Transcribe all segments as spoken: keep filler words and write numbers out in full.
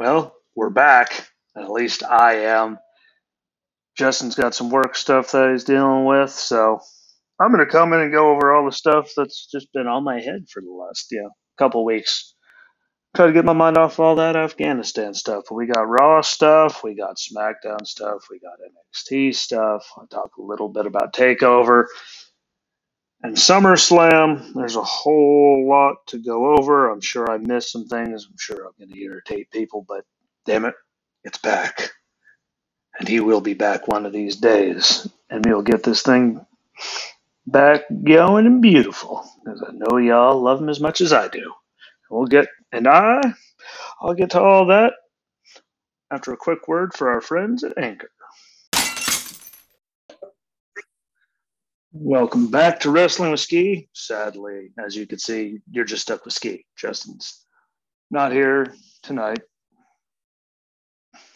Well, we're back. At least I am. Justin's got some work stuff that he's dealing with, so I'm going to come in and go over all the stuff that's just been on my head for the last you know, couple weeks. Try to get my mind off all that Afghanistan stuff. We got Raw stuff, we got SmackDown stuff, we got N X T stuff. I'll talk a little bit about TakeOver. And SummerSlam, there's a whole lot to go over. I'm sure I missed some things. I'm sure I'm going to irritate people, but damn it, it's back. And he will be back one of these days. And he'll get this thing back going and beautiful. Because I know y'all love him as much as I do. We'll get, and I, I'll get to all that after a quick word for our friends at Anchor. Welcome back to Wrestling with Ski. Sadly, as you can see, you're just stuck with Ski. Justin's not here tonight.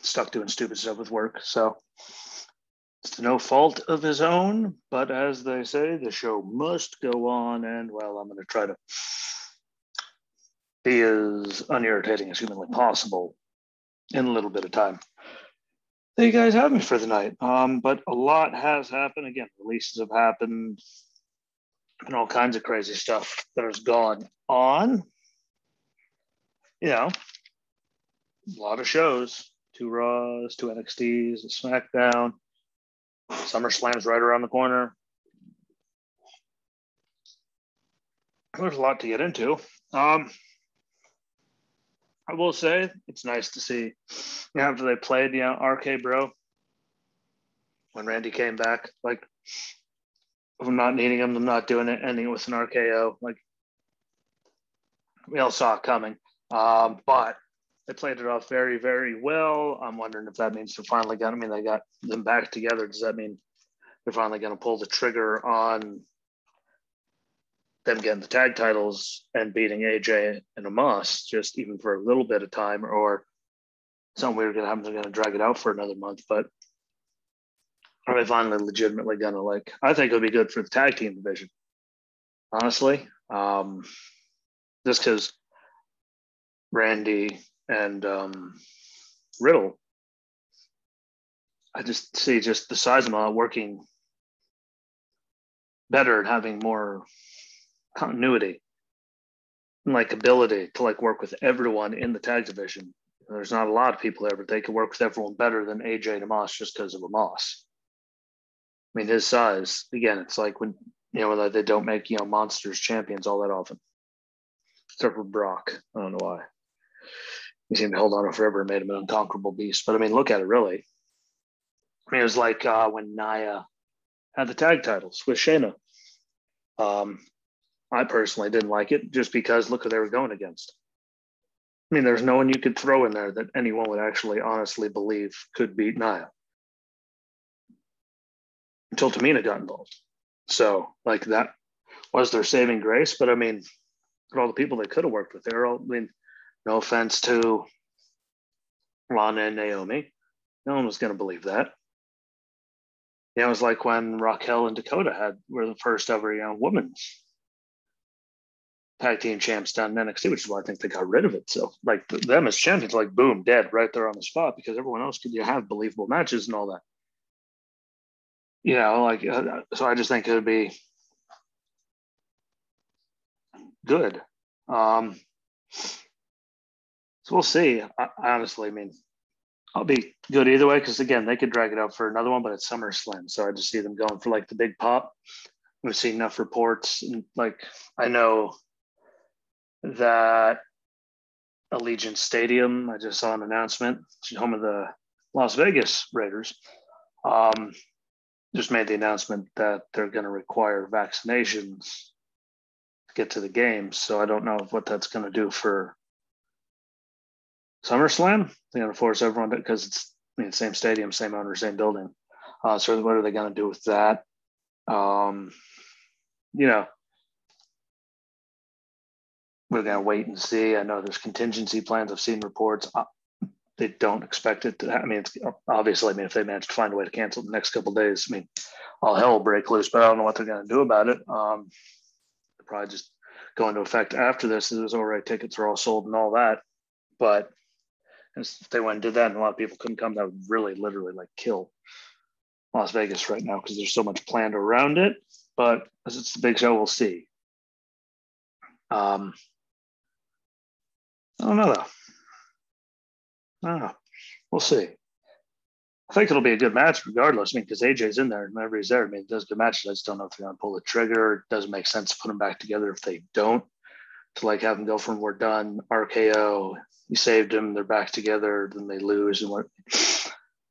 Stuck doing stupid stuff with work, so it's no fault of his own. But as they say, the show must go on, and, well, I'm going to try to be as unirritating as humanly possible in a little bit of time. There you guys have me for the night. Um, but a lot has happened. Again, releases have happened and all kinds of crazy stuff that has gone on. You know, a lot of shows. Two Raws, two N X Ts, and SmackDown. SummerSlam's right around the corner. There's a lot to get into. Um, I will say it's nice to see, you know, after they played, you know, R K Bro, when Randy came back, like, if I'm not needing him, I'm not doing it, ending it with an R K O. Like, we all saw it coming. Um, but they played it off very, very well. I'm wondering if that means they're finally going to, I mean, they got them back together. Does that mean they're finally going to pull the trigger on them getting the tag titles and beating A J and Omos just even for a little bit of time, or something weird going to happen? They're going to drag it out for another month, but are they finally legitimately going to, like, I think it would be good for the tag team division, honestly. Um, just because Randy and um, Riddle, I just see just the size of them working better and having more continuity and, like, ability to, like, work with everyone in the tag division. There's not a lot of people there, but they can work with everyone better than A J and Omos just because of Omos. I mean, his size, again, it's like when, you know, they don't make, you know, monsters champions all that often. Except for Brock. I don't know why. He seemed to hold on forever and made him an unconquerable beast. But, I mean, look at it, really. I mean, it was like uh, when Nia had the tag titles with Shayna. Um, I personally didn't like it just because look who they were going against. I mean, there's no one you could throw in there that anyone would actually honestly believe could beat Nia until Tamina got involved. So, like, that was their saving grace. But, I mean, for all the people they could have worked with, they're all, I mean, no offense to Lana and Naomi. No one was going to believe that. You know, it was like when Raquel and Dakota had were the first ever, you know, women's tag team champs down in N X T, which is why I think they got rid of it. So, like, them as champions, like, boom, dead right there on the spot, because everyone else could, you know, have believable matches and all that. You know, like, uh, so I just think it would be good. Um, so we'll see. I, I honestly, I mean, I'll be good either way, because, again, they could drag it out for another one, but it's SummerSlam. So I just see them going for, like, the big pop. We've seen enough reports, and, like, I know that Allegiant Stadium, I just saw an announcement, home of the Las Vegas Raiders, um, just made the announcement that they're going to require vaccinations to get to the game. So I don't know what that's going to do for SummerSlam. They're going to force everyone to, because it's, I mean, same stadium, same owner, same building. Uh, so what are they going to do with that? Um, you know, we're going to wait and see. I know there's contingency plans. I've seen reports. Uh, they don't expect it to happen. I mean, it's, obviously, I mean, if they manage to find a way to cancel the next couple of days, I mean, all hell will break loose, but I don't know what they're going to do about it. Um, they'll probably just go into effect after this. There's already tickets are all sold and all that. But And if they went and did that and a lot of people couldn't come, that would really literally like kill Las Vegas right now because there's so much planned around it. But as it's the big show, we'll see. Um, I don't know, though. I don't know. We'll see. I think it'll be a good match regardless. I mean, because A J's in there and whenever he's there, I mean, it does good match. I just don't know if they're going to pull the trigger. It doesn't make sense to put them back together if they don't. To like have them go from we're done, R K O, you saved them, they're back together, then they lose. And what?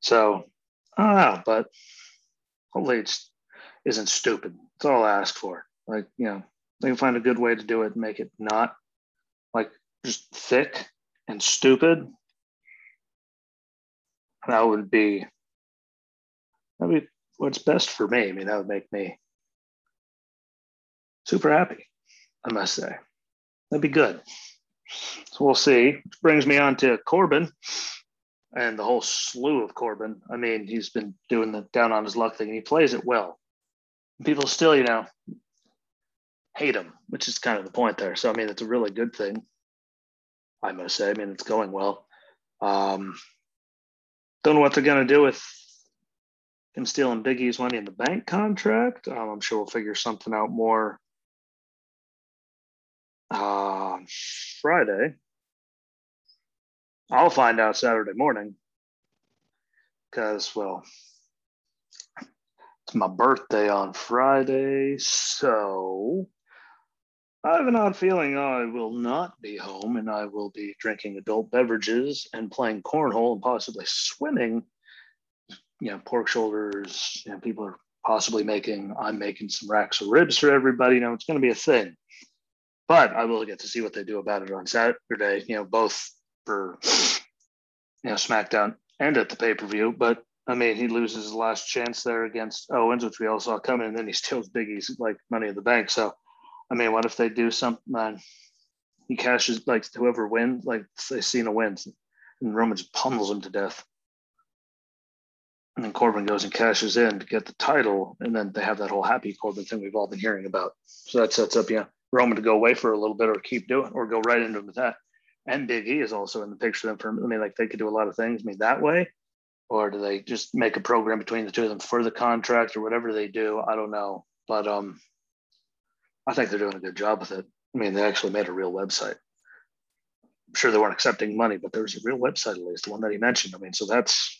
So, I don't know, but hopefully it isn't stupid. That's all I ask for. Like, you know, they can find a good way to do it and make it not like just thick and stupid. That would be, that'd be what's best for me. I mean, that would make me super happy, I must say. That'd be good. So we'll see. Which brings me on to Corbin and the whole slew of Corbin. I mean, he's been doing the down on his luck thing, and he plays it well. People still, you know, hate him, which is kind of the point there. So, I mean, it's a really good thing, I must say. I mean, it's going well. Um, Don't know what they're going to do with him stealing Big E's Money in the Bank contract. Um, I'm sure we'll figure something out more uh, Friday. I'll find out Saturday morning because, well, it's my birthday on Friday. So I have an odd feeling I will not be home and I will be drinking adult beverages and playing cornhole and possibly swimming. You know, pork shoulders, you know, people are possibly making, I'm making some racks of ribs for everybody. You know, it's going to be a thing. But I will get to see what they do about it on Saturday, you know, both for, you know, SmackDown and at the pay-per-view. But, I mean, he loses his last chance there against Owens, which we all saw coming, and then he steals Big E's, like, Money in the Bank. So, I mean, what if they do something on he cashes, like, whoever wins, like, say Cena wins, and Roman just pummels him to death. And then Corbin goes and cashes in to get the title, and then they have that whole happy Corbin thing we've all been hearing about. So that sets up, yeah, Roman to go away for a little bit or keep doing, or go right into him with that. And Big E is also in the picture. Then for, I mean, like, they could do a lot of things, I mean, that way. Or do they just make a program between the two of them for the contract or whatever they do? I don't know. But, um, I think they're doing a good job with it. I mean, they actually made a real website. I'm sure they weren't accepting money, but there's a real website, at least the one that he mentioned. I mean, so that's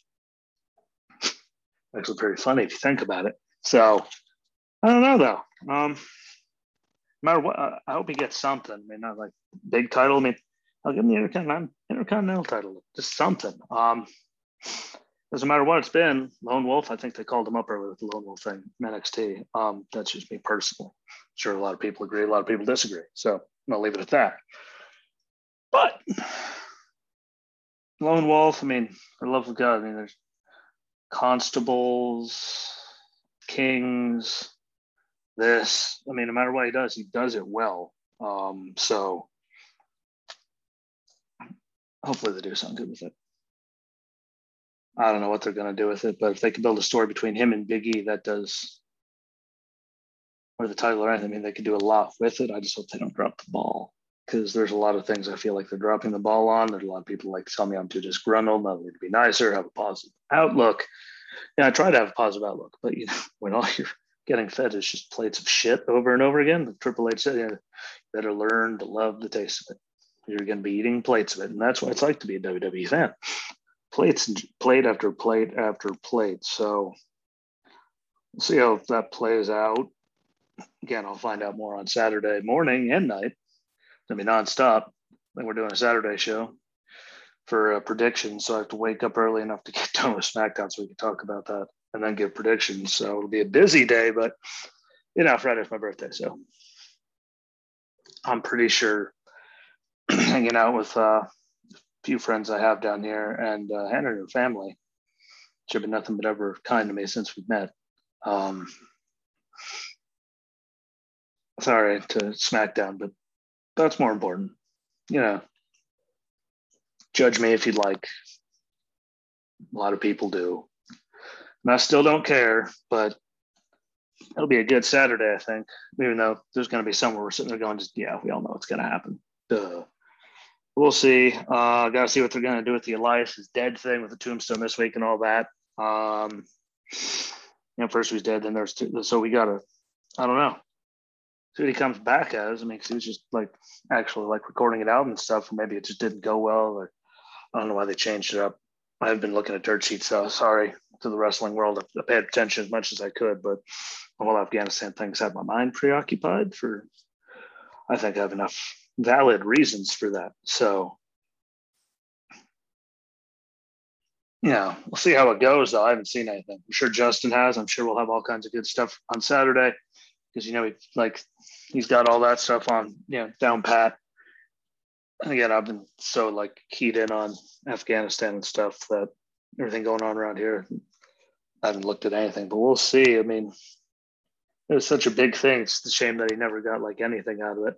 actually pretty funny if you think about it. So I don't know, though. Um, no matter what, I hope he gets something. I mean, not like big title. I mean, I'll give him the Intercontinental, Intercontinental title, just something. Um, doesn't matter what it's been. Lone Wolf, I think they called him up earlier with the Lone Wolf thing, N X T. Um, that's just me personally. Sure, a lot of people agree, a lot of people disagree. So I'll leave it at that. But Lone Wolf, I mean, for the love of God, I mean, there's constables, kings, this. I mean, no matter what he does, he does it well. Um, so hopefully they do something good with it. I don't know what they're going to do with it, but if they can build a story between him and Big E, that does, or the title or anything, I mean, they could do a lot with it. I just hope they don't drop the ball because there's a lot of things I feel like they're dropping the ball on. There's a lot of people like tell me I'm too disgruntled, I need to be nicer, have a positive outlook. Yeah, I try to have a positive outlook, but you know, when all you're getting fed is just plates of shit over and over again, the Triple H said, yeah, you better learn to love the taste of it. You're going to be eating plates of it, and that's what it's like to be a W W E fan. Plates, plate after plate after plate. So we'll see how that plays out. Again, I'll find out more on Saturday morning and night. I mean, nonstop. Then we're doing a Saturday show for a prediction. So I have to wake up early enough to get done with SmackDown so we can talk about that and then give predictions. So it'll be a busy day, but you know, Friday's my birthday. So I'm pretty sure hanging out with, uh, few friends I have down here and uh, Hannah and her family, which have been nothing but ever kind to me since we've met. Um, sorry to SmackDown, but that's more important. You know, judge me if you'd like. A lot of people do. And I still don't care, but it'll be a good Saturday, I think, even though there's going to be somewhere we're sitting there going, just, yeah, we all know it's going to happen. Duh. we'll see. Uh, got to see what they're going to do with the Elias is dead thing with the tombstone this week and all that. Um, you know, first he was dead, then there's two. So we got to, I don't know. See what he comes back as. I mean, he was just like actually like recording an album and stuff. Or maybe it just didn't go well. Or I don't know why they changed it up. I've been looking at dirt sheets, so sorry to the wrestling world. I paid attention as much as I could, but the whole Afghanistan thing's had my mind preoccupied for, I think I have enough valid reasons for that. So, yeah, we'll see how it goes, though. I haven't seen anything. I'm sure Justin has. I'm sure we'll have all kinds of good stuff on Saturday because, you know, he, like, he's got all that stuff on, you know, down pat. Again, I've been so like keyed in on Afghanistan and stuff that everything going on around here, I haven't looked at anything, but we'll see. I mean, it was such a big thing. It's a shame that he never got like anything out of it.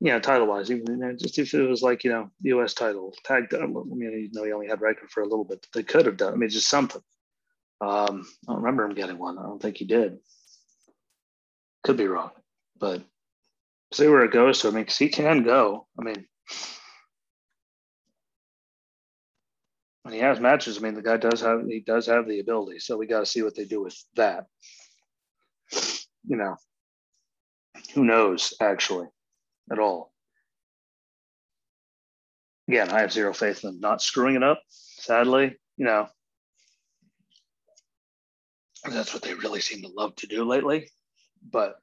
You know, title wise, even you know, just if it was like, you know, U S title, tag, I mean, you know, he only had record for a little bit, they could have done. I mean, just something. Um, I don't remember him getting one. I don't think he did. Could be wrong, but. See where it goes to. I mean, because he can go. I mean, when he has matches, I mean, the guy does have he does have the ability. So we got to see what they do with that. You know, who knows actually at all? Again, I have zero faith in not screwing it up. Sadly, you know, that's what they really seem to love to do lately. But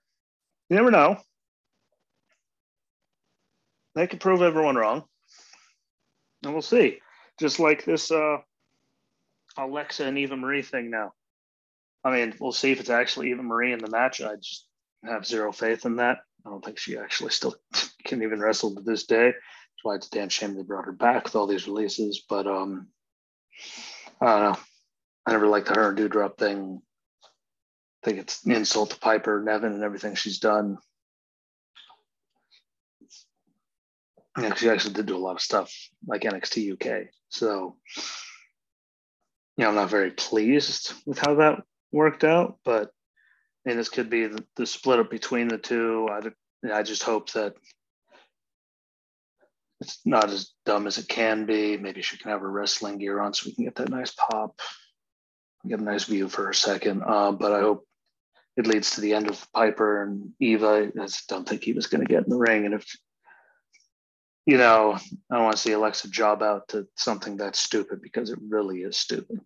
you never know. They could prove everyone wrong, and we'll see. Just like this uh, Alexa and Eva Marie thing now. I mean, we'll see if it's actually Eva Marie in the match. I just have zero faith in that. I don't think she actually still can even wrestle to this day. That's why it's a damn shame they brought her back with all these releases. But um, I don't know. I never liked the her and Doudrop thing. I think it's an insult to Piper Niven and everything she's done. Yeah, she actually did do a lot of stuff like N X T U K. So, you know, I'm not very pleased with how that worked out, but and this could be the, the split up between the two. I, I just hope that it's not as dumb as it can be. Maybe she can have her wrestling gear on so we can get that nice pop, get a nice view for a second. Uh, but I hope it leads to the end of Piper and Eva. I just don't think he was going to get in the ring. And if You know, I don't want to see Alexa job out to something that's stupid because it really is stupid.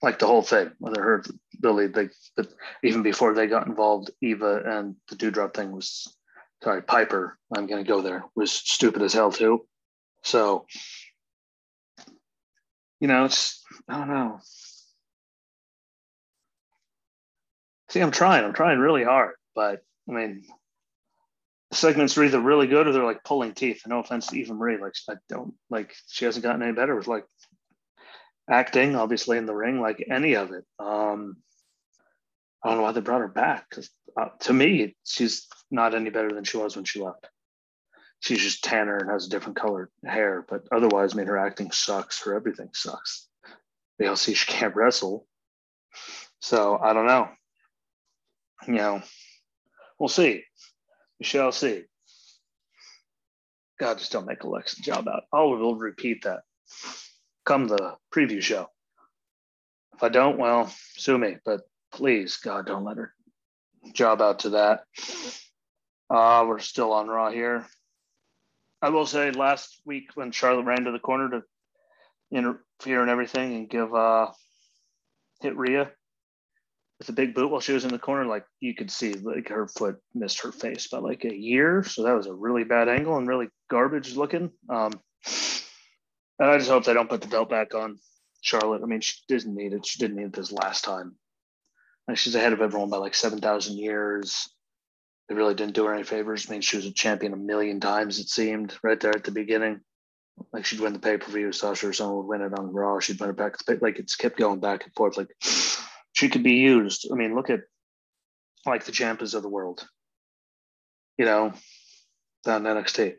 Like the whole thing, whether her Billy, they, but even before they got involved, Eva and the Doudrop thing was, sorry, Piper, I'm going to go there, was stupid as hell too. So, you know, it's, I don't know. See, I'm trying, I'm trying really hard, but I mean, segments are either really good or they're like pulling teeth. No offense to Eva Marie. Like, I don't like, she hasn't gotten any better with like acting, obviously, in the ring, like any of it. Um, I don't know why they brought her back because uh, to me, she's not any better than she was when she left. She's just tanner and has a different colored hair, but otherwise, I mean, her acting sucks, her everything sucks. They all see she can't wrestle. So I don't know. You know, we'll see. We shall see. God, just don't make Alexa job out. I'll will repeat that. Come the preview show. If I don't, well, sue me. But please, God, don't let her job out to that. Uh, we're still on Raw here. I will say last week when Charlotte ran to the corner to interfere and everything and give uh, hit Rhea with a big boot while she was in the corner, like you could see like her foot missed her face by like a year. So that was a really bad angle and really garbage looking. Um, and I just hope they don't put the belt back on Charlotte. I mean, she didn't need it. She didn't need it this last time. Like she's ahead of everyone by like seven thousand years. They really didn't do her any favors. I mean, she was a champion a million times, it seemed, right there at the beginning. Like she'd win the pay-per-view, Sasha or someone would win it on Raw. She'd win it back. Like it's kept going back and forth. Like, she could be used. I mean, look at like the Ciampas of the world, you know, down in N X T.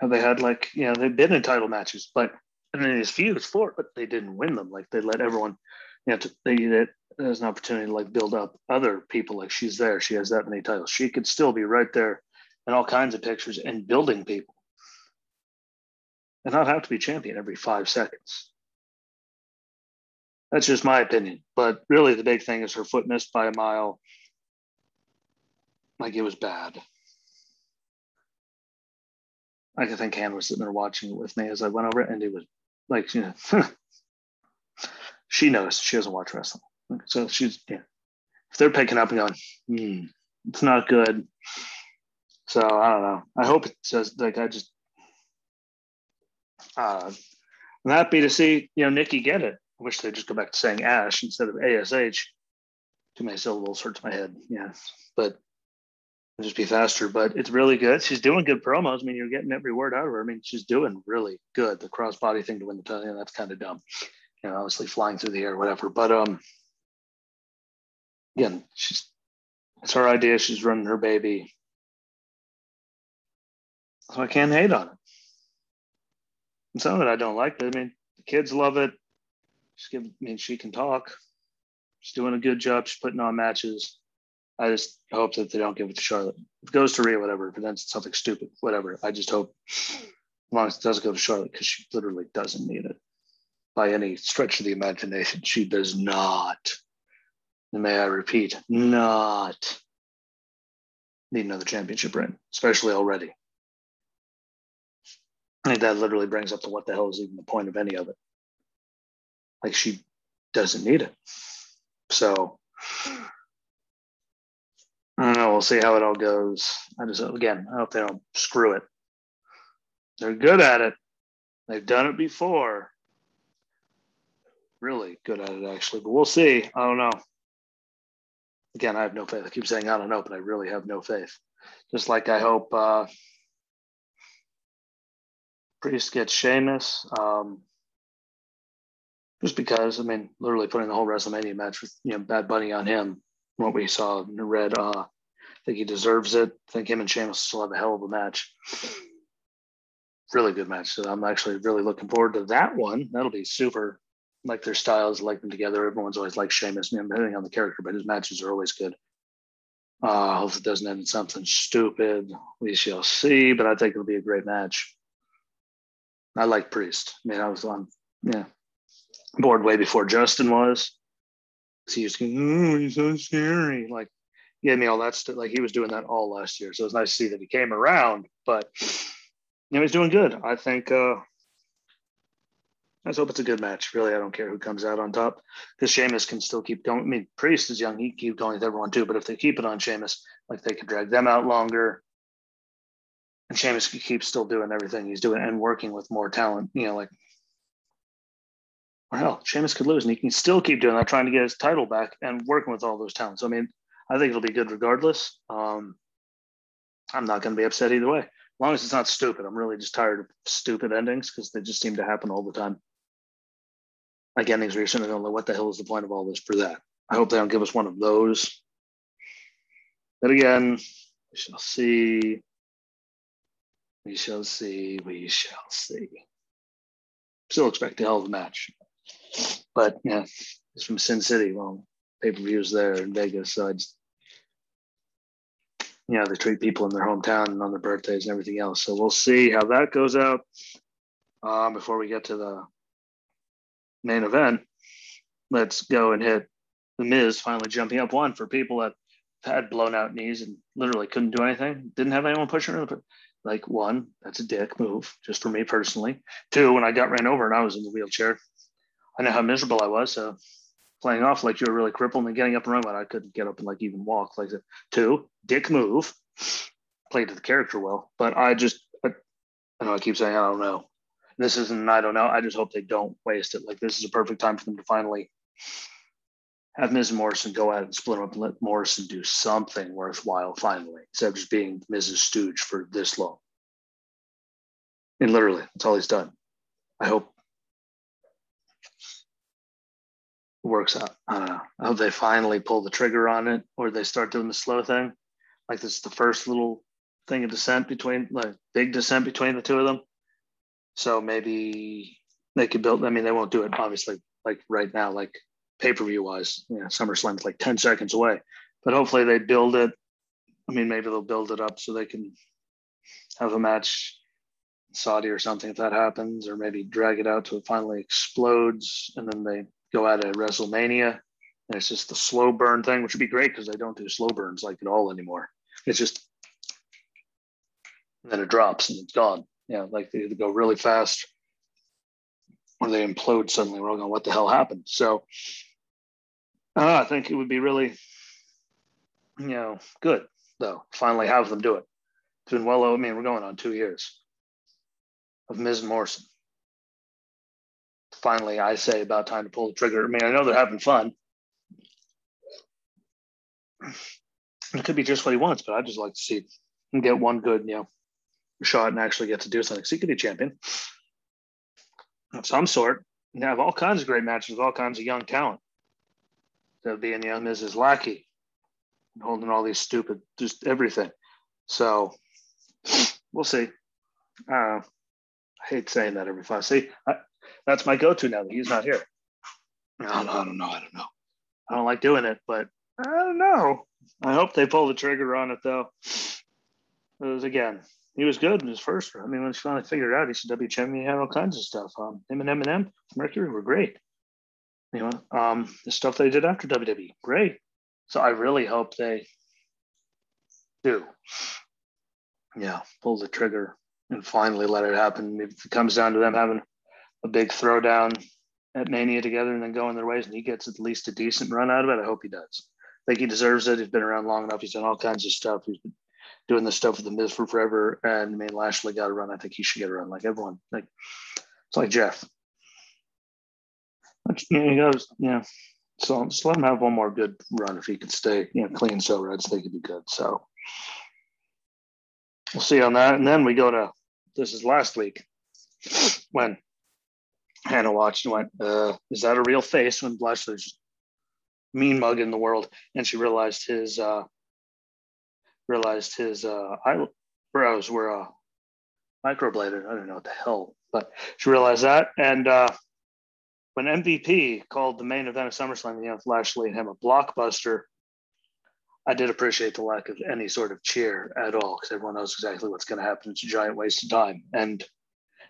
Have they had like, you know, they've been in title matches, but and in these feuds for it, but they didn't win them. Like they let everyone, you know, to, they did as an opportunity to like build up other people. Like she's there, she has that many titles. She could still be right there in all kinds of pictures and building people. and not have to be champion every five seconds. That's just my opinion. But really, the big thing is her foot missed by a mile. Like, it was bad. Like, I think Hannah was sitting there watching it with me as I went over it, and it was like, you know, she knows she doesn't watch wrestling. So she's, yeah. If they're picking up and going, hmm, it's not good. So I don't know. I hope it says, like, I just, uh, I'm happy to see, you know, Nikki get it. I wish they'd just go back to saying Ash instead of A S H. Too many syllables hurts my head. Yeah. But it'll just be faster. But it's really good. She's doing good promos. I mean, you're getting every word out of her. I mean, she's doing really good. The cross-body thing to win the title, yeah, that's kind of dumb. You know, obviously flying through the air, whatever. But um, again, she's it's her idea. She's running her baby. So I can't hate on it. And some of it I don't like, but I mean, the kids love it. She's giving, I mean, she can talk. She's doing a good job. She's putting on matches. I just hope that they don't give it to Charlotte. If it goes to Rhea, whatever. If it ends something stupid, whatever. I just hope, as long as it doesn't go to Charlotte, because she literally doesn't need it by any stretch of the imagination. She does not, and may I repeat, not need another championship ring, especially already. I think that literally brings up to what the hell is even the point of any of it. Like, she doesn't need it. So, I don't know. We'll see how it all goes. I just, again, I hope they don't screw it. They're good at it. They've done it before. Really good at it, actually. But we'll see. I don't know. Again, I have no faith. I keep saying I don't know, but I really have no faith. Just like I hope uh, Priest gets Sheamus. Um, Just because, I mean, literally putting the whole WrestleMania match with, you know, Bad Bunny on him, what we saw in red, uh, I think he deserves it. I think him and Sheamus still have a hell of a match. Really good match. So I'm actually really looking forward to that one. That'll be super. Like their styles, like them together. Everyone's always like Sheamus. I mean, I'm hitting on the character, but his matches are always good. Uh, I hope it doesn't end in something stupid. We shall see, but I think it'll be a great match. I like Priest. I mean, I was on, yeah. Bored way before Justin was. He used to go, oh, he's so scary. Like, he gave me all that stuff. Like, he was doing that all last year. So it was nice to see that he came around, but you know, he's doing good. I think, uh, let's hope it's a good match. Really, I don't care who comes out on top because Sheamus can still keep going. I mean, Priest is young. He can keep going with everyone too, but if they keep it on Sheamus, like they could drag them out longer. And Sheamus can keep still doing everything he's doing and working with more talent, you know, like, or hell, Sheamus could lose, and he can still keep doing that, trying to get his title back and working with all those talents. I mean, I think it'll be good regardless. Um, I'm not going to be upset either way. As long as it's not stupid. I'm really just tired of stupid endings because they just seem to happen all the time. Like endings where you're sitting there going, what the hell is the point of all this for that? I hope they don't give us one of those. But again, we shall see. We shall see. We shall see. Still expect a hell of a match. But yeah, it's from Sin City. Well, pay-per-views there in Vegas. So I just, you know, they treat people in their hometown and on their birthdays and everything else. So we'll see how that goes out. Um, before we get to the main event, let's go and hit The Miz finally jumping up one for people that had blown out knees and literally couldn't do anything. Didn't have anyone pushing her. Like, one, that's a dick move, just for me personally. Two, when I got ran over and I was in the wheelchair, I know how miserable I was, so playing off like you were really crippled and getting up and running, when I couldn't get up and like even walk like that. Two, dick move, played to the character well, but I just, I, I know I keep saying, I don't know. This isn't an I don't know. I just hope they don't waste it. Like, this is a perfect time for them to finally have Miz and Morrison go out and split them up and let Morrison do something worthwhile finally, instead of just being Miz's stooge for this long. And literally, that's all he's done. I hope works out. I don't know. I hope they finally pull the trigger on it, or they start doing the slow thing. Like, this is the first little thing of dissent between, like, big dissent between the two of them. So maybe they could build, I mean, they won't do it, obviously, like right now, like pay-per-view wise, you know, SummerSlam is like ten seconds away, but hopefully they build it. I mean, maybe they'll build it up so they can have a match Saudi or something if that happens, or maybe drag it out till it finally explodes, and then they go out at WrestleMania. And it's just the slow burn thing, which would be great because they don't do slow burns like at all anymore. It's just, then it drops and it's gone. Yeah, you know, like they either go really fast or they implode suddenly. We're all going, what the hell happened? So uh, I think it would be really, you know, good though. Finally have them do it. It's been well, I mean, we're going on two years of Miz and Morrison. Finally, I say about time to pull the trigger. I mean, I know they're having fun. It could be just what he wants, but I'd just like to see him get one good, you know, shot and actually get to do something. So he could be champion of some sort and have all kinds of great matches with all kinds of young talent. So being young is his lackey and holding all these stupid, just everything. So we'll see. Uh, I hate saying that every five. See, I, that's my go-to now that he's not here. I don't, I don't know. I don't know. I don't like doing it, but I don't know. I hope they pull the trigger on it, though. It was, again, he was good in his first round. I mean, when he finally figured out, he said W champion, he had all kinds of stuff. Um, him and Eminem, Mercury were great. You know, um, the stuff they did after W W E, great. So I really hope they do. Yeah, pull the trigger and finally let it happen. If it comes down to them having a big throwdown at Mania together and then going their ways and he gets at least a decent run out of it, I hope he does. I think he deserves it. He's been around long enough. He's done all kinds of stuff. He's been doing this stuff with The Miz for forever. And I mean, Lashley got a run. I think he should get a run like everyone. Like it's like Jeff. You know, he goes, you know, so just let him have one more good run if he could stay, you know, clean sober. I'd say he could be good. So we'll see on that. And then we go to, this is last week when Hannah watched and went, uh, is that a real face? When Lashley's mean mug in the world, and she realized his uh realized his uh eyebrows were uh microbladed. I don't know what the hell, but she realized that. And uh when M V P called the main event of SummerSlam, you know, with Lashley and him, a blockbuster, I did appreciate the lack of any sort of cheer at all, because everyone knows exactly what's going to happen. It's a giant waste of time. And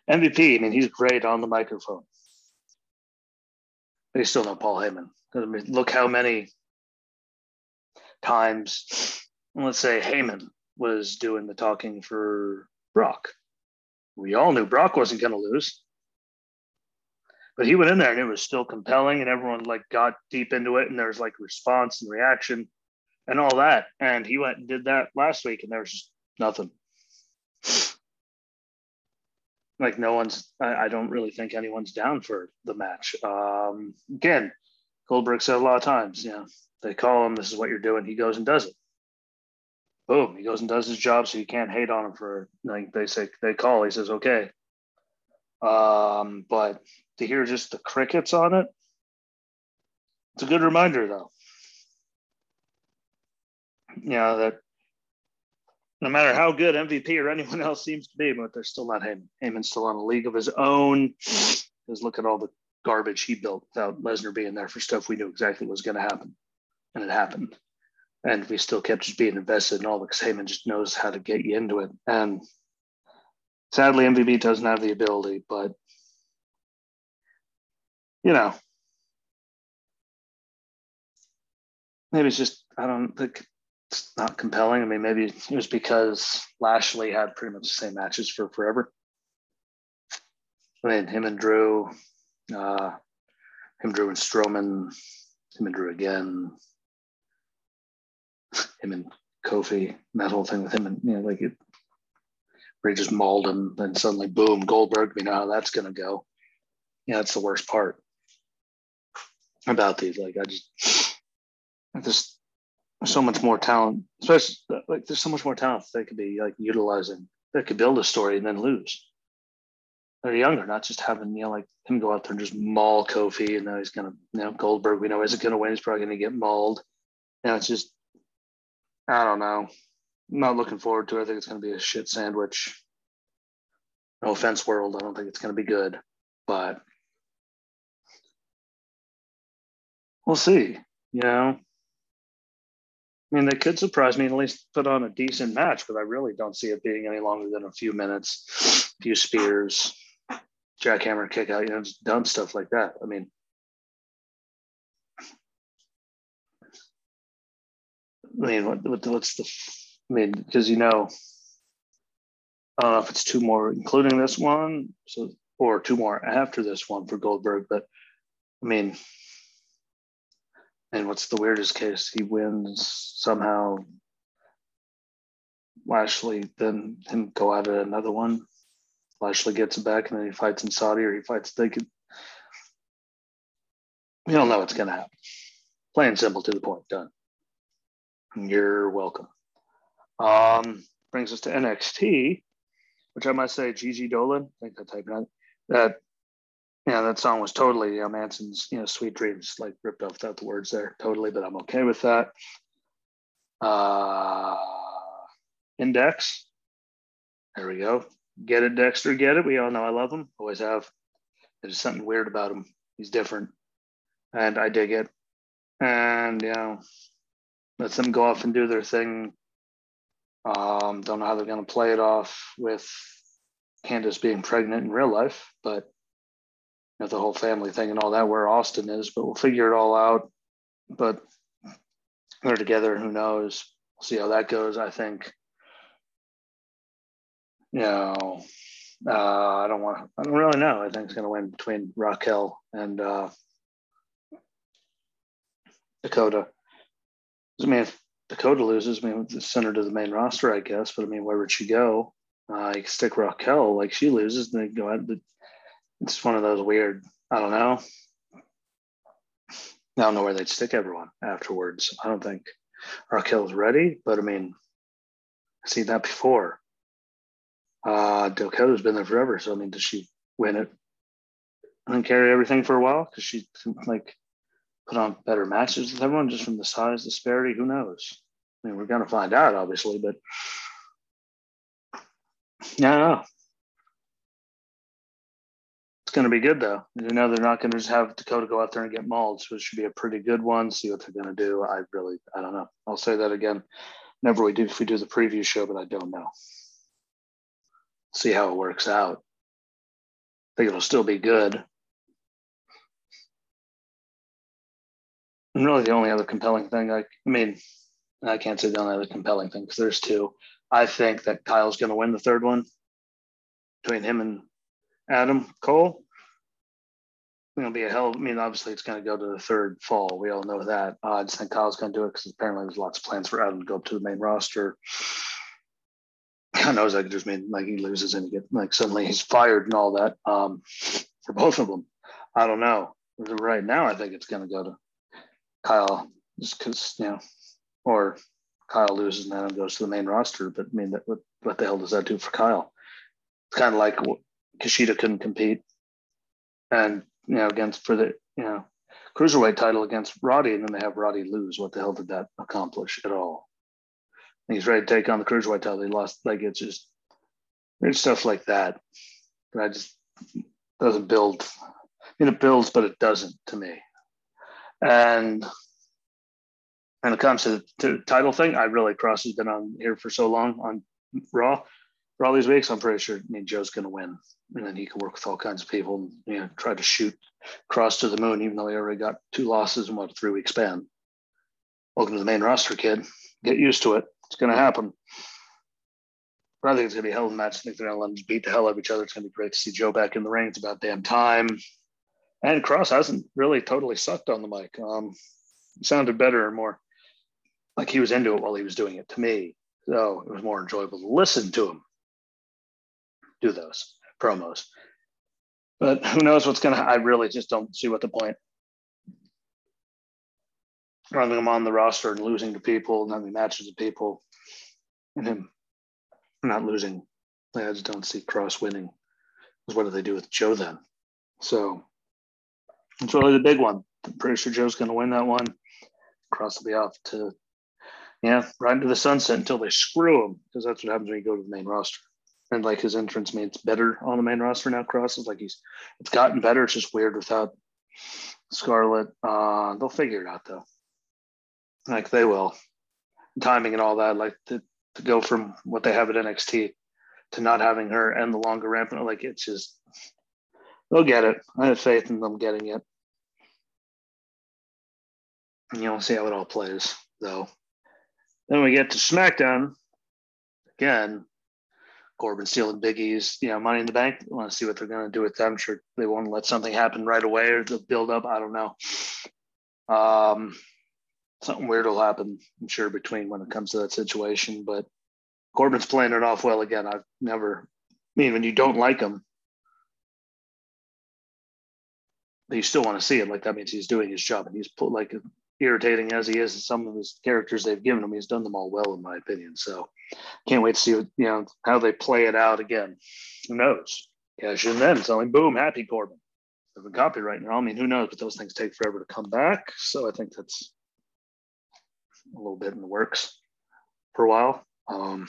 M V P, I mean, he's great on the microphone. But he's still not Paul Heyman. I mean, look how many times, let's say, Heyman was doing the talking for Brock. We all knew Brock wasn't going to lose. But he went in there and it was still compelling and everyone like got deep into it and there was like response and reaction and all that. And he went and did that last week and there was just nothing. Like no one's, I, I don't really think anyone's down for the match. Um, again, Goldberg said a lot of times, you know, they call him, this is what you're doing. He goes and does it. Boom. He goes and does his job. So you can't hate on him for, like they say, they call, he says, okay. Um, but to hear just the crickets on it, it's a good reminder though. You know, that no matter how good M V P or anyone else seems to be, but they're still not Heyman. Heyman's still on a league of his own. Because look at all the garbage he built without Lesnar being there for stuff we knew exactly was going to happen. And it happened. And we still kept just being invested in all because Heyman just knows how to get you into it. And sadly, M V P doesn't have the ability, but, you know, maybe it's just, I don't think. It's not compelling. I mean, maybe it was because Lashley had pretty much the same matches for forever. I mean, him and Drew, uh, him, Drew and Strowman, him and Drew again, him and Kofi, that whole thing with him and, you know, like it, where he just mauled him, then suddenly, boom, Goldberg, you know how that's going to go. Yeah, that's the worst part about these. Like, I just, I just, so much more talent, especially like there's so much more talent they could be like utilizing. They could build a story and then lose. They're younger, not just having, you know, like him go out there and just maul Kofi, and now he's gonna, you know, Goldberg, we know isn't gonna win, he's probably gonna get mauled. You know, it's just, I don't know. I'm not looking forward to it. I think it's gonna be a shit sandwich. No offense, world. I don't think it's gonna be good, but we'll see, you know. I mean, they could surprise me and at least put on a decent match, but I really don't see it being any longer than a few minutes. few spears, jackhammer, kick out, you know, just dumb stuff like that. I mean, I mean, what, what what's the? I mean, because you know, I don't know if it's two more, including this one, so or two more after this one for Goldberg. But I mean, and what's the weirdest case? He wins somehow. Lashley, then him go out at another one. Lashley gets it back, and then he fights in Saudi, or he fights. They could. You don't know what's going to happen. Plain simple, to the point. Done. You're welcome. Um, brings us to N X T, which I must say, Gigi Dolan, I think I typed it out, that, yeah, that song was totally uh, Manson's, you know, Sweet Dreams, like ripped off without the words there, totally, but I'm okay with that. Uh, Index, there we go. Get it, Dexter, get it. We all know I love him, always have. There's something weird about him. He's different, and I dig it. And, you know, let them go off and do their thing. Um, don't know how they're going to play it off with Candace being pregnant in real life, but you know, the whole family thing and all that, where Austin is, but we'll figure it all out. But they're together. Who knows? We'll see how that goes. I think, you know, uh, I don't want I don't really know. I think it's going to win between Raquel and uh, Dakota. I mean, if Dakota loses, I mean, send her to the main roster, I guess. But I mean, where would she go? Uh, you can stick Raquel, like she loses, and then go out. But it's one of those weird, I don't know. I don't know where they'd stick everyone afterwards. I don't think Raquel's ready, but I mean, I've seen that before. Uh, Dakota's been there forever. So, I mean, does she win it and carry everything for a while? Because she's like, put on better matches with everyone just from the size disparity. Who knows? I mean, we're going to find out, obviously, but yeah, I don't know. It's going to be good, though. You know, they're not going to just have Dakota go out there and get mauled, so it should be a pretty good one. See what they're going to do. I really, I don't know. I'll say that again. Never we do if we do the preview show, but I don't know. See how it works out. I think it'll still be good. And really the only other compelling thing, I, I mean, I can't say the only other compelling thing because there's two. I think that Kyle's going to win the third one between him and Adam Cole. It'll be a hell of, I mean, obviously it's going to go to the third fall. We all know that. Uh, I just think Kyle's going to do it because apparently there's lots of plans for Adam to go up to the main roster. God knows I could just mean like he loses and he gets like suddenly he's fired and all that um, for both of them. I don't know. Right now, I think it's going to go to Kyle, just because, you know, or Kyle loses and then goes to the main roster. But I mean, that, what, what the hell does that do for Kyle? It's kind of like Kushida couldn't compete, and you know, against for the you know cruiserweight title against Roddy, and then they have Roddy lose. What the hell did that accomplish at all? And he's ready to take on the cruiserweight title. He lost. Like it's just weird stuff like that. But I just doesn't build. I mean, it builds, but it doesn't to me. And when it comes to the, to the title thing, I really, Cross has been on here for so long on Raw for all these weeks. I'm pretty sure, I mean, Joe's going to win. And then he can work with all kinds of people and, you know, try to shoot Cross to the moon, even though he already got two losses in, what, a three-week span. Welcome to the main roster, kid. Get used to it. It's going to happen. But I think it's going to be a hell of a match. I think they're going to let them just beat the hell out of each other. It's going to be great to see Joe back in the ring. It's about damn time. And Cross hasn't really totally sucked on the mic. Um, it sounded better and more like he was into it while he was doing it to me. So it was more enjoyable to listen to him do those promos. But who knows what's going to, I really just don't see what the point. Running him on the roster and losing to people and having matches to people and him not losing. I just don't see Cross winning. Because what do they do with Joe then? So it's really the big one. I'm pretty sure Joe's going to win that one. Cross will be off to, yeah, right into the sunset until they screw him, because that's what happens when you go to the main roster. And like his entrance means better on the main roster now. Cross is like he's, it's gotten better. It's just weird without Scarlett. Uh, they'll figure it out though. Like they will. Timing and all that, like to, to go from what they have at N X T to not having her and the longer rampant, like it's just, they'll get it. I have faith in them getting it. And you know, see how it all plays, though. Then we get to SmackDown. Again, Corbin stealing Big E's, you know, Money in the Bank. I want to see what they're going to do with them. I'm sure they won't let something happen right away or the build up. I don't know. Um, something weird will happen, I'm sure, between when it comes to that situation. But Corbin's playing it off well again. I've never, I mean, when you don't like him, but you still want to see him. Like, that means he's doing his job, and he's put, like, irritating as he is, and some of his characters they've given him, he's done them all well, in my opinion. So can't wait to see what, you know, how they play it out again. Who knows? Cash in then, selling, boom, happy Corbin. There's a copyright now. I mean, who knows? But those things take forever to come back. So I think that's a little bit in the works for a while. Um,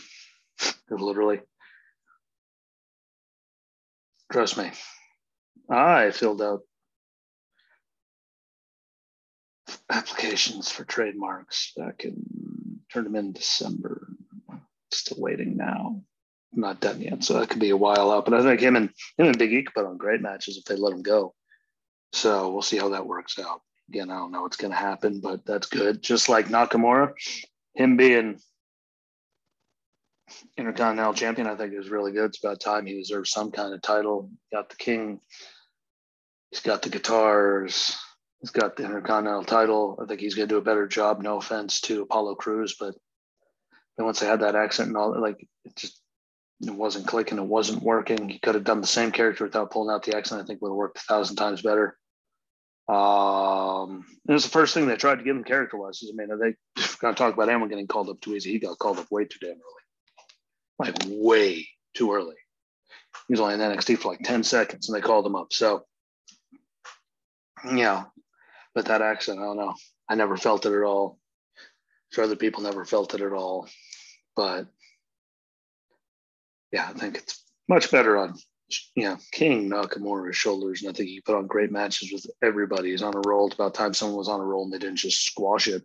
literally, trust me, I filled out applications for trademarks back in, turned them in December. Still waiting now. I'm not done yet, so that could be a while out. But I think him and him and Big E could put on great matches if they let him go. So we'll see how that works out. Again, I don't know what's going to happen, but that's good. Just like Nakamura, him being Intercontinental Champion, I think is really good. It's about time he deserves some kind of title. Got the King. He's got the guitars. He's got the Intercontinental title. I think he's going to do a better job. No offense to Apollo Crews, but then once they had that accent and all that, like, it just it wasn't clicking. It wasn't working. He could have done the same character without pulling out the accent. I think would have worked a thousand times better. Um, it was the first thing they tried to give him character-wise. I mean, are they going to talk about anyone getting called up too easy? He got called up way too damn early. Like, way too early. He was only in N X T for like ten seconds, and they called him up. So, yeah, but that accent, I don't know. I never felt it at all. Sure, other people never felt it at all. But, yeah, I think it's much better on, you know, King Nakamura's shoulders, and I think he put on great matches with everybody. He's on a roll. It's about time someone was on a roll, and they didn't just squash it.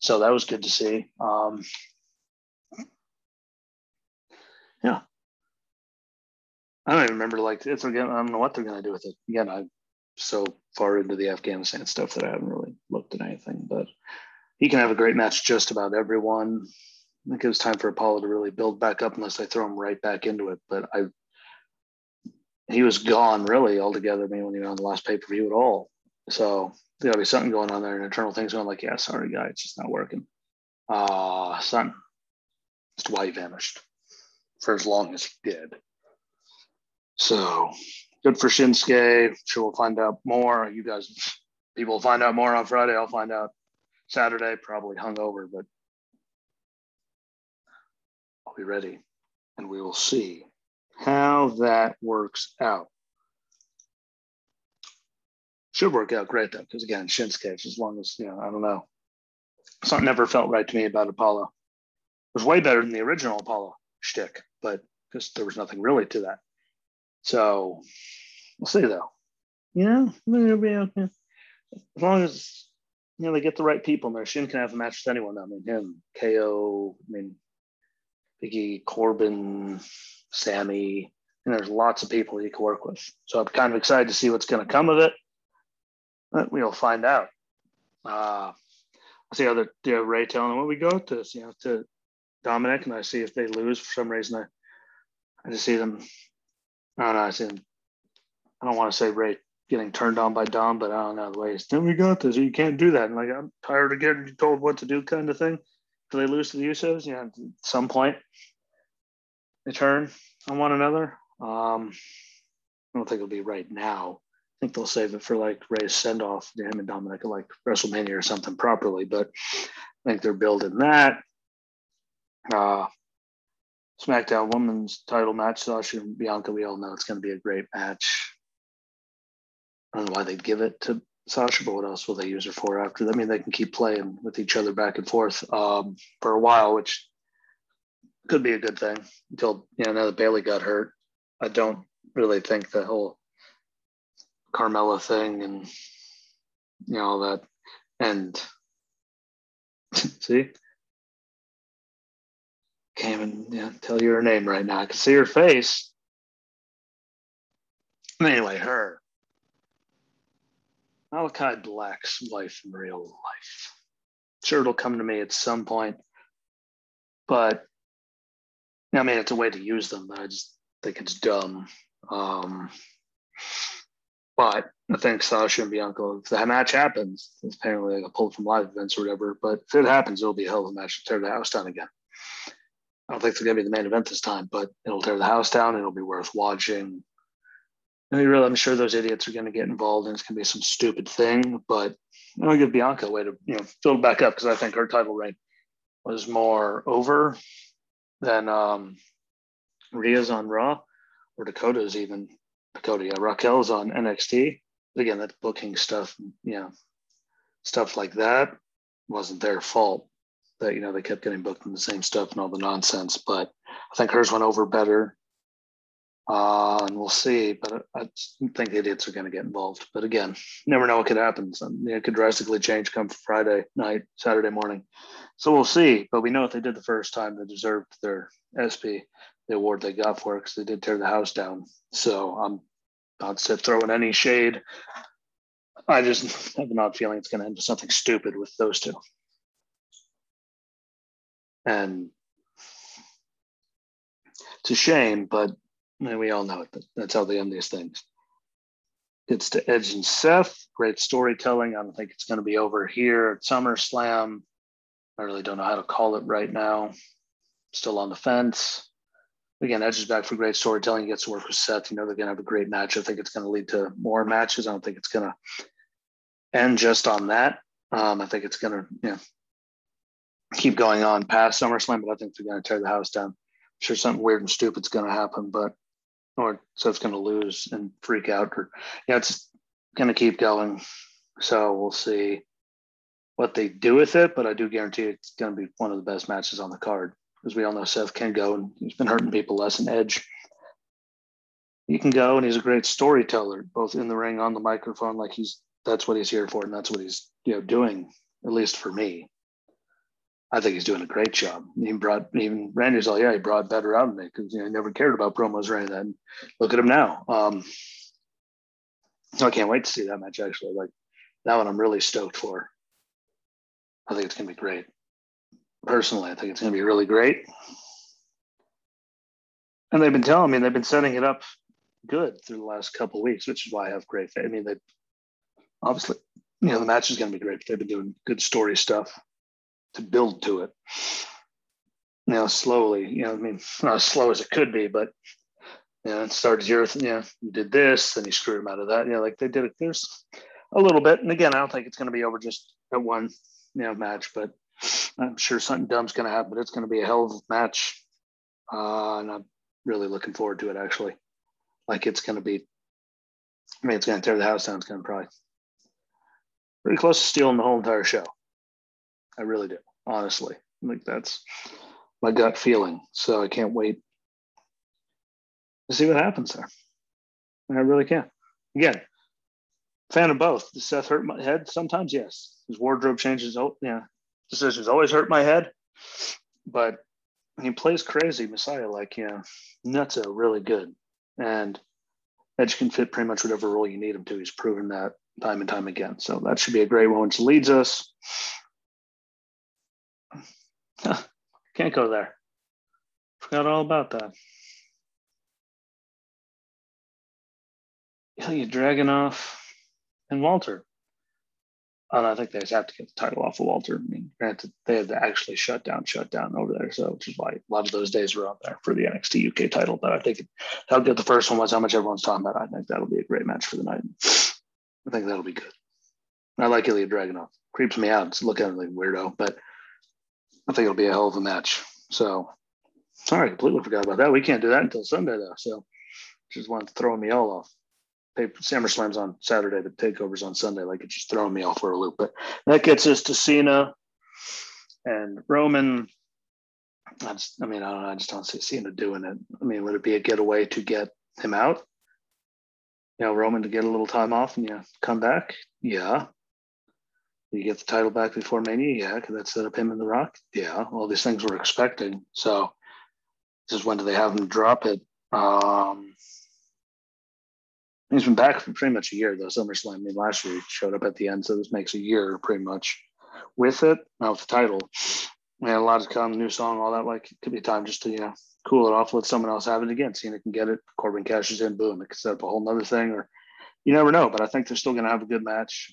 So that was good to see. Um, Yeah. I don't even remember, like, it's again, I don't know what they're going to do with it. Again, I'm so far into the Afghanistan stuff that I haven't really looked at anything, but he can have a great match just about everyone. I think it was time for Apollo to really build back up unless they throw him right back into it. But I, he was gone really altogether. I mean, when he was on the last pay-per-view at all. So there'll be something going on there, an internal thing's going like, yeah, sorry, guy, it's just not working. Ah, uh, son, that's why he vanished. For as long as he did. So good for Shinsuke. I'm sure we'll find out more. You guys, people will find out more on Friday. I'll find out Saturday, probably hungover, but I'll be ready. And we will see how that works out. Should work out great, though, because again, Shinsuke, as long as, you know, I don't know. Something never felt right to me about Apollo. It was way better than the original Apollo shtick, but because there was nothing really to that. So we'll see, though. Yeah, it'll be okay. As long as, you know, they get the right people in there. Shin can have a match with anyone. I mean, him, K O, I mean, Big E, Corbin, Sammy, and there's lots of people he can work with. So I'm kind of excited to see what's going to come of it. But we'll find out. Uh, I'll see how the, you know, Ray telling what we got this, you know, to Dominik, and I see if they lose for some reason. I, I just see them. I don't know. I see them. I don't want to say Ray getting turned on by Dom, but I don't know the way he's. Then we got this. You can't do that. And like, I'm tired of getting told what to do, kind of thing. Do they lose to the Usos? Yeah, at some point they turn on one another. Um, I don't think it'll be right now. I think they'll save it for like Ray's send off to him and Dominik at like WrestleMania or something properly. But I think they're building that. Uh, SmackDown Women's Title match, Sasha and Bianca. We all know it's going to be a great match. I don't know why they give it to Sasha, but what else will they use her for after? I mean, they can keep playing with each other back and forth um, for a while, which could be a good thing until, you know, now that Bailey got hurt. I don't really think the whole Carmella thing and, you know, all that. And see. can't even yeah, tell you her name right now. I can see her face. Anyway, her. Malachi Black's wife in real life. Sure, it'll come to me at some point. But, I mean, it's a way to use them. I just think it's dumb. Um, but I think Sasha and Bianca, if that match happens, it's apparently like a pulled from live events or whatever, but if it happens, it'll be a hell of a match to tear the house down again. I don't think it's going to be the main event this time, but it'll tear the house down. It'll be worth watching. I mean, really, I'm sure those idiots are going to get involved and it's going to be some stupid thing, but I'll give Bianca a way to, you know, build back up because I think her title reign was more over than um, Rhea's on Raw or Dakota's even. Dakota, yeah, Raquel's on N X T. But again, that booking stuff, you know, stuff like that wasn't their fault that, you know, they kept getting booked in the same stuff and all the nonsense, but I think hers went over better. Uh, and we'll see, but I, I think the idiots are going to get involved. But again, never know what could happen. So, you know, it could drastically change come Friday night, Saturday morning. So we'll see. But we know what they did the first time. They deserved their S P, the award they got for it, because they did tear the house down. So I'm not throwing any shade. I just have an odd feeling it's going to end with something stupid with those two. And it's a shame, but and we all know it, but that's how they end these things. It's to Edge and Seth. Great storytelling. I don't think it's going to be over here at SummerSlam. I really don't know how to call it right now. Still on the fence. Again, Edge is back for great storytelling. He gets to work with Seth. You know they're going to have a great match. I think it's going to lead to more matches. I don't think it's going to end just on that. Um, I think it's going to you know, keep going on past SummerSlam, but I think they're going to tear the house down. I'm sure something weird and stupid's going to happen, but or Seth's going to lose and freak out. Or yeah, it's going to keep going. So we'll see what they do with it, but I do guarantee it's going to be one of the best matches on the card because we all know Seth can go, and he's been hurting people less than Edge. He can go, and he's a great storyteller, both in the ring, on the microphone. Like he's that's what he's here for, and that's what he's you know doing, at least for me. I think he's doing a great job. He brought even Randy's all, yeah, he brought better out of me because you know, he never cared about promos or anything. Look at him now. Um, so I can't wait to see that match, actually. Like, that one I'm really stoked for. I think it's going to be great. Personally, I think it's going to be really great. And they've been telling me, they've been setting it up good through the last couple of weeks, which is why I have great faith. I mean, they obviously, you know, the match is going to be great, but they've been doing good story stuff to build to it. You know, slowly, you know, I mean, not as slow as it could be, but, you know, it started here, you know, you did this, then you screwed him out of that. You know, like they did it, there's a little bit. And again, I don't think it's going to be over just at one, you know, match, but I'm sure something dumb's going to happen, but it's going to be a hell of a match. Uh, and I'm really looking forward to it, actually. Like it's going to be, I mean, it's going to tear the house down. It's going to probably pretty close to stealing the whole entire show. I really do, honestly. Like that's my gut feeling. So I can't wait to see what happens there. I really can't. Again, fan of both. Does Seth hurt my head? Sometimes, yes. His wardrobe changes. Oh, yeah. Decisions always hurt my head. But he plays crazy Messiah, like, you know, nutso, really good. And Edge can fit pretty much whatever role you need him to. He's proven that time and time again. So that should be a great one, which leads us. Huh. Can't go there. Forgot all about that. Yeah, you Dragunov and Walter. And I think they just have to get the title off of Walter. I mean, granted, they had to actually shut down, shut down over there. So, which is why a lot of those days were on there for the N X T U K title. But I think how good the first one was, how much everyone's talking about. I think that'll be a great match for the night. I think that'll be good. I like Ilya Dragunov. Creeps me out. It's looking like a weirdo, but I think it'll be a hell of a match. So, sorry, I completely forgot about that. We can't do that until Sunday, though. So, just one throwing me all off. SummerSlam's on Saturday, but TakeOver's on Sunday. Like, it's just throwing me off for a loop. But that gets us to Cena and Roman. I, just, I mean, I don't know. I just don't see Cena doing it. I mean, would it be a getaway to get him out? You know, Roman to get a little time off and, you know, come back? Yeah. You get the title back before Mania, yeah, because that set up him in the Rock. Yeah, all these things we're expecting. So Just when do they have him drop it? Um, he's been back for pretty much a year, though. SummerSlam, I mean, last year he showed up at the end, so this makes a year pretty much with it. Now with the title. Yeah, a lot has come, new song, all that. Like, it could be time just to, you know, cool it off, let someone else have it again. Cena can get it. Corbin cashes in, boom. It could set up a whole nother thing, or you never know. But I think they're still going to have a good match.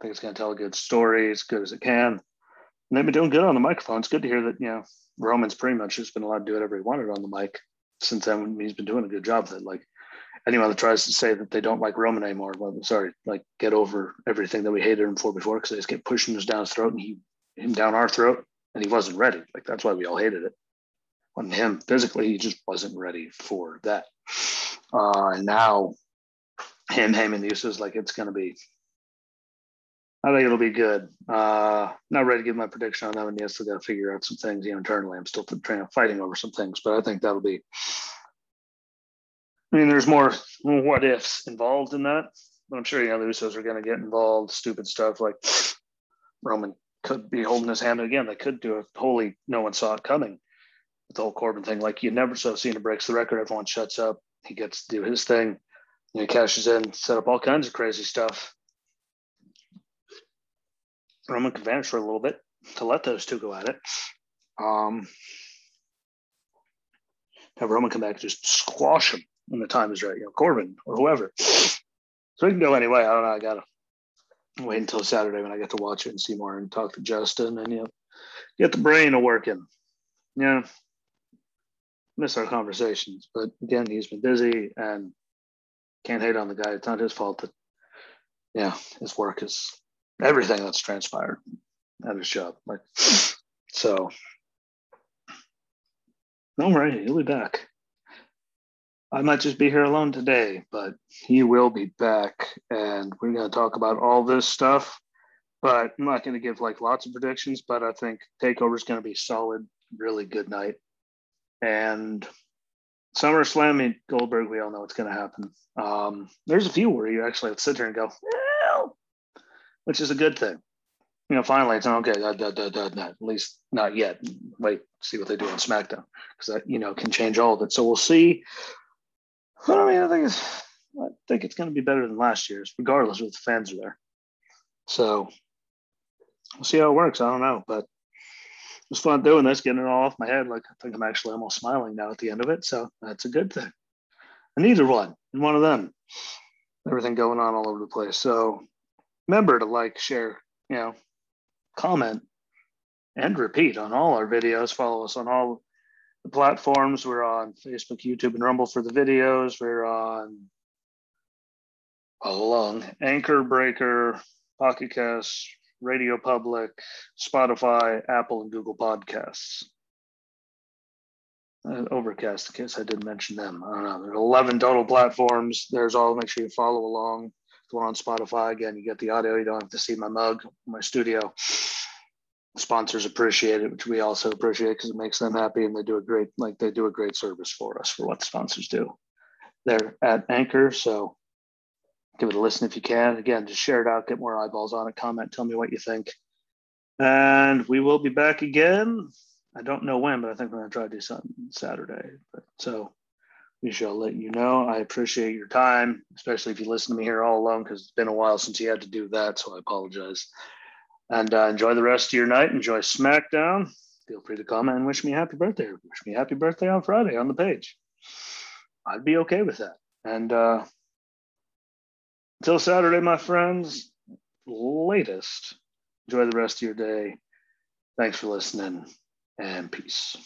I think it's going to tell a good story as good as it can. And they've been doing good on the microphone. It's good to hear that, you know, Roman's pretty much just been allowed to do whatever he wanted on the mic since then. He's been doing a good job of it. Like, anyone that tries to say that they don't like Roman anymore, well, sorry, like, get over everything that we hated him for before, because they just kept pushing us down his throat and he him down our throat. And he wasn't ready. Like, that's why we all hated it. On him physically, he just wasn't ready for that. Uh, now, him, Heyman, uses like it's going to be. I think it'll be good. Uh, not ready to give my prediction on that one yet. Still got to figure out some things, you know, internally. I'm still trying fighting over some things, but I think that'll be. I mean, there's more what ifs involved in that, but I'm sure, you know, the Usos are going to get involved. Stupid stuff like Roman could be holding his hand again. They could do it. Holy, no one saw it coming. The whole Corbin thing, like, you never saw. Cena breaks the record. Everyone shuts up. He gets to do his thing. You know, cashes in, set up all kinds of crazy stuff. Roman can vanish for a little bit to let those two go at it. Um, have Roman come back, just squash him when the time is right. You know, Corbin or whoever. So we can go anyway. I don't know. I gotta wait until Saturday when I get to watch it and see more and talk to Justin and, you know, get the brain a working. Yeah, miss our conversations, but again, he's been busy and can't hate on the guy. It's not his fault that, yeah, his work is everything that's transpired at his job. Like, so, all right, he'll be back. I might just be here alone today, but he will be back, and we're going to talk about all this stuff. But I'm not going to give like lots of predictions, but I think Takeover is going to be solid, really good night. And SummerSlam and Goldberg, we all know what's going to happen. Um, there's a few where you actually sit there and go, well, which is a good thing. You know, finally, it's okay, that, that, that, that, that. At least not yet. Wait, see what they do on SmackDown, because that, you know, can change all of it. So we'll see. But I mean, I think it's, I think it's going to be better than last year's, regardless of if the fans are there. So we'll see how it works. I don't know, but it was fun doing this, getting it all off my head. Like, I think I'm actually almost smiling now at the end of it. So that's a good thing. And either one, and one of them, everything going on all over the place. So remember to like, share, you know, comment, and repeat on all our videos. Follow us on all the platforms. We're on Facebook, YouTube, and Rumble for the videos. We're on along Anchor Breaker, Pocket Cast, Radio Public, Spotify, Apple, and Google Podcasts. And Overcast, in case I didn't mention them. I don't know. There's eleven total platforms. There's all. Make sure you follow along. The one on Spotify, again, you get the audio. You don't have to see my mug, my studio. Sponsors appreciate it, which we also appreciate because it makes them happy, and they do a great, like, they do a great service for us for what sponsors do. They're at Anchor, so give it a listen if you can. Again, just share it out, get more eyeballs on it, comment, tell me what you think. And we will be back again. I don't know when, but I think we're going to try to do something Saturday. But, so we shall let you know. I appreciate your time, especially if you listen to me here all alone, because it's been a while since you had to do that, so I apologize. And uh, enjoy the rest of your night. Enjoy SmackDown. Feel free to comment and wish me happy birthday. Wish me happy birthday on Friday on the page. I'd be okay with that. And, uh, until Saturday, my friends, latest, enjoy the rest of your day. Thanks for listening, and peace.